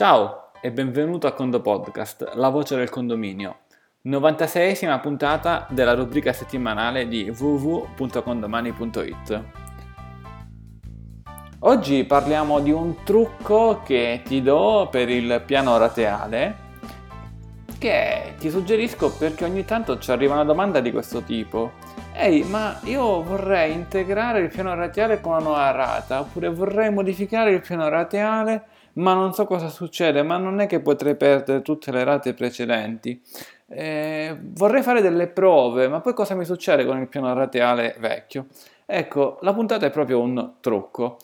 Ciao e benvenuto a Condo Podcast, la voce del condominio, 96esima puntata della rubrica settimanale di www.condomani.it. Oggi parliamo di un trucco che ti do per il piano rateale, che ti suggerisco perché ogni tanto ci arriva una domanda di questo tipo: ehi, ma io vorrei integrare il piano rateale con una nuova rata, oppure vorrei modificare il piano rateale ma non so cosa succede, ma non è che potrei perdere tutte le rate precedenti, vorrei fare delle prove, ma poi cosa mi succede con il piano rateale vecchio? Ecco, la puntata è proprio un trucco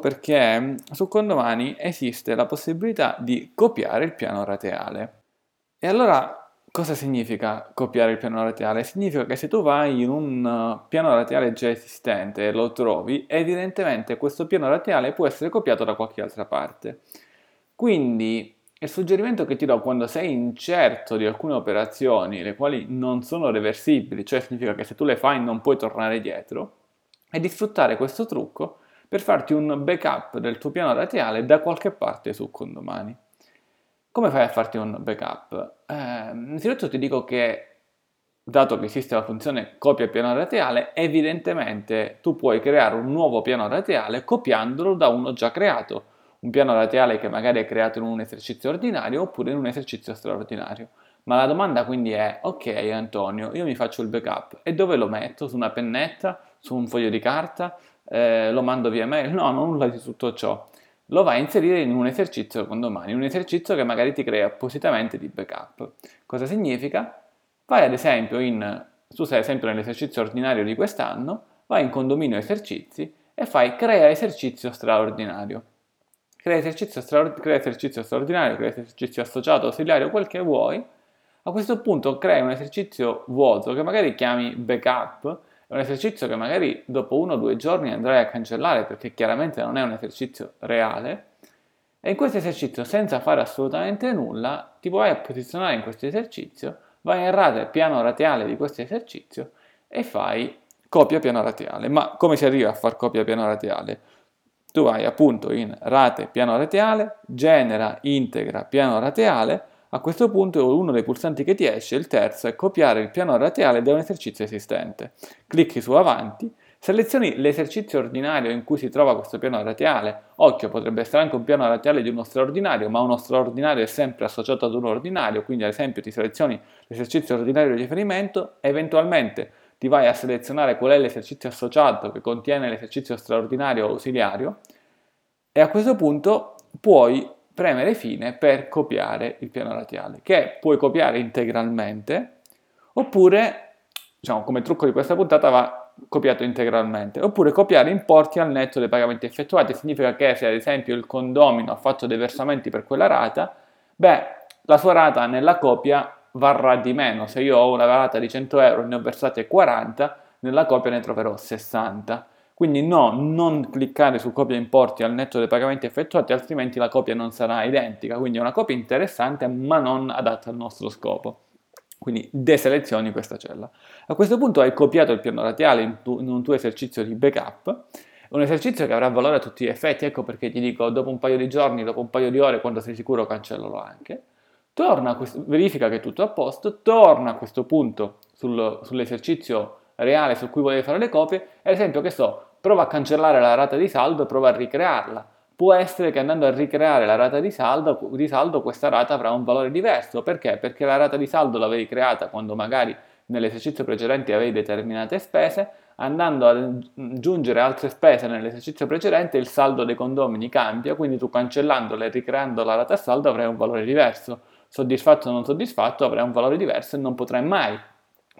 perché su Condomani esiste la possibilità di copiare il piano rateale. E allora cosa significa copiare il piano rateale? Significa che se tu vai in un piano rateale già esistente e lo trovi, evidentemente questo piano rateale può essere copiato da qualche altra parte. Quindi il suggerimento che ti do quando sei incerto di alcune operazioni, le quali non sono reversibili, cioè significa che se tu le fai non puoi tornare dietro, è di sfruttare questo trucco per farti un backup del tuo piano rateale da qualche parte su Condomani. Come fai a farti un backup? Innanzitutto ti dico che, dato che esiste la funzione copia piano rateale, evidentemente tu puoi creare un nuovo piano rateale copiandolo da uno già creato, un piano rateale che magari è creato in un esercizio ordinario oppure in un esercizio straordinario. Ma la domanda quindi è: ok Antonio, io mi faccio il backup e dove lo metto? Su una pennetta? Su un foglio di carta? Lo mando via mail? No, nulla di tutto ciò. Lo vai a inserire in un esercizio Condomani, un esercizio che magari ti crea appositamente di backup. Cosa significa? Vai ad esempio tu sei sempre nell'esercizio ordinario di quest'anno, vai in condominio esercizi e fai crea esercizio straordinario. Crea esercizio straordinario, crea esercizio associato, ausiliario, quel che vuoi. A questo punto crea un esercizio vuoto che magari chiami backup. È un esercizio che magari dopo 1 o 2 giorni andrai a cancellare perché chiaramente non è un esercizio reale, e in questo esercizio, senza fare assolutamente nulla, ti vai a posizionare in questo esercizio, vai a errare il piano rateale di questo esercizio e fai copia piano rateale. Ma come si arriva a far copia piano rateale? Tu vai appunto in rate piano rateale, genera integra piano rateale. A questo punto uno dei pulsanti che ti esce, il terzo, è copiare il piano rateale da un esercizio esistente. Clicchi su avanti, selezioni l'esercizio ordinario in cui si trova questo piano rateale. Occhio, potrebbe essere anche un piano rateale di uno straordinario, ma uno straordinario è sempre associato ad un ordinario, quindi ad esempio ti selezioni l'esercizio ordinario di riferimento, eventualmente ti vai a selezionare qual è l'esercizio associato che contiene l'esercizio straordinario ausiliario, e a questo punto puoi premere fine per copiare il piano rateale, che puoi copiare integralmente, oppure, diciamo, come trucco di questa puntata va copiato integralmente, oppure copiare importi al netto dei pagamenti effettuati. Significa che se ad esempio il condomino ha fatto dei versamenti per quella rata, la sua rata nella copia varrà di meno. Se io ho una rata di 100 euro e ne ho versate 40, nella copia ne troverò 60. Quindi no, non cliccare su copia importi al netto dei pagamenti effettuati, altrimenti la copia non sarà identica. Quindi è una copia interessante ma non adatta al nostro scopo. Quindi deselezioni questa cella. A questo punto hai copiato il piano rateale in un tuo esercizio di backup, un esercizio che avrà valore a tutti gli effetti. Ecco perché ti dico, dopo un paio di giorni, dopo un paio di ore, quando sei sicuro, cancellalo anche. Verifica che è tutto a posto, torna a questo punto sull'esercizio reale su cui volevi fare le copie. Ad esempio, che so, prova a cancellare la rata di saldo e prova a ricrearla. Può essere che andando a ricreare la rata di saldo questa rata avrà un valore diverso. Perché? Perché la rata di saldo l'avevi creata quando magari nell'esercizio precedente avevi determinate spese, andando ad aggiungere altre spese nell'esercizio precedente il saldo dei condomini cambia, quindi tu cancellandola e ricreando la rata a saldo avrai un valore diverso. Soddisfatto o non soddisfatto avrai un valore diverso e non potrai mai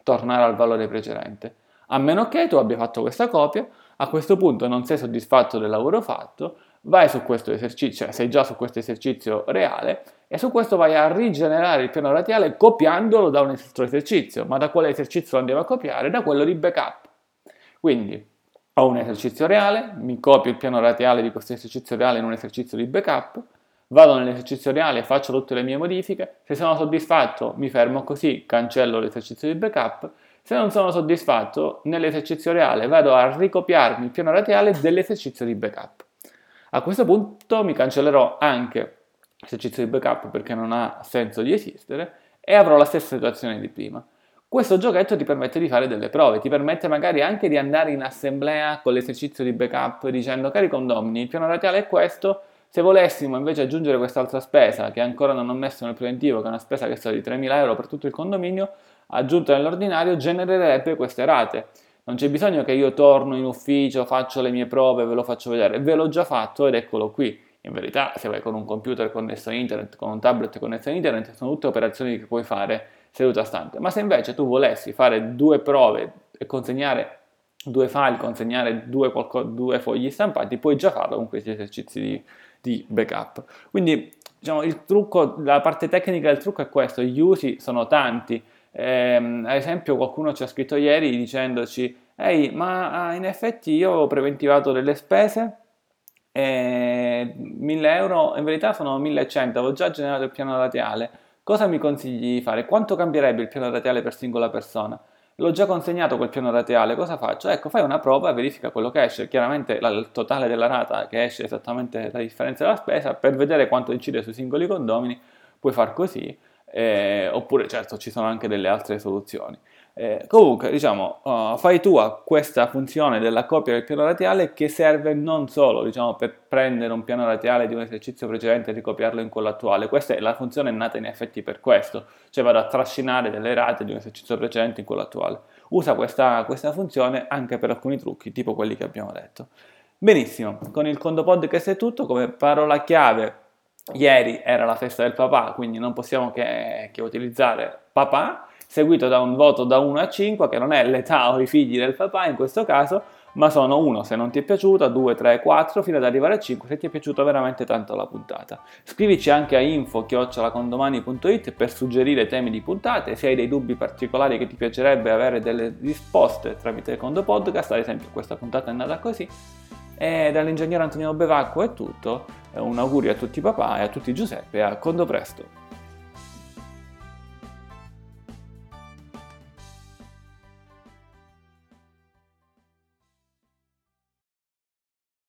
tornare al valore precedente, a meno che tu abbia fatto questa copia. A questo punto non sei soddisfatto del lavoro fatto, vai su questo esercizio, sei già su questo esercizio reale, e su questo vai a rigenerare il piano rateale copiandolo da un altro esercizio. Ma da quale esercizio lo andiamo a copiare? Da quello di backup. Quindi ho un esercizio reale, mi copio il piano rateale di questo esercizio reale in un esercizio di backup, vado nell'esercizio reale, faccio tutte le mie modifiche. Se sono soddisfatto mi fermo così, cancello l'esercizio di backup. Se non sono soddisfatto, nell'esercizio reale vado a ricopiarmi il piano rateale dell'esercizio di backup. A questo punto mi cancellerò anche esercizio di backup perché non ha senso di esistere, e avrò la stessa situazione di prima. Questo giochetto ti permette di fare delle prove, ti permette magari anche di andare in assemblea con l'esercizio di backup dicendo: cari condomini, il piano radiale è questo, se volessimo invece aggiungere quest'altra spesa che ancora non ho messo nel preventivo, che è una spesa che so di 3.000 euro per tutto il condominio, aggiunta nell'ordinario genererebbe queste rate. Non c'è bisogno che io torno in ufficio, faccio le mie prove, ve lo faccio vedere, ve l'ho già fatto ed eccolo qui. In verità, se vai con un computer connesso a internet, con un tablet connesso a internet, sono tutte operazioni che puoi fare seduta stante. Ma se invece tu volessi fare due prove e consegnare due file, consegnare due fogli stampati, puoi già farlo con questi esercizi di backup. Quindi, diciamo, il trucco, la parte tecnica del trucco è questo, gli usi sono tanti. Ad esempio qualcuno ci ha scritto ieri dicendoci: ehi, ma in effetti io ho preventivato delle spese, 1000 euro, in verità sono 1100, avevo già generato il piano rateale, cosa mi consigli di fare? Quanto cambierebbe il piano rateale per singola persona? L'ho già consegnato quel piano rateale, cosa faccio? Ecco, fai una prova e verifica quello che esce, chiaramente il totale della rata che esce è esattamente la differenza della spesa, per vedere quanto incide sui singoli condomini. Puoi far così. Oppure certo ci sono anche delle altre soluzioni. Comunque diciamo fai tua questa funzione della copia del piano rateale, che serve non solo per prendere un piano rateale di un esercizio precedente e ricopiarlo in quello attuale. Questa è la funzione nata in effetti per questo, cioè vado a trascinare delle rate di un esercizio precedente in quello attuale. Usa questa funzione anche per alcuni trucchi tipo quelli che abbiamo detto. Benissimo, con il Condo Podcast è tutto. Come parola chiave ieri era la festa del papà, quindi non possiamo che utilizzare papà, seguito da un voto da 1 a 5, che non è l'età o i figli del papà in questo caso, ma sono 1 se non ti è piaciuta, 2, 3, 4, fino ad arrivare a 5 se ti è piaciuta veramente tanto la puntata. Scrivici anche a info@condomani.it per suggerire temi di puntate, se hai dei dubbi particolari che ti piacerebbe avere delle risposte tramite il Condo Podcast, ad esempio questa puntata è nata così. E dall'ingegnere Antonio Bevacqua è tutto, un augurio a tutti i papà e a tutti Giuseppe, a Condo presto!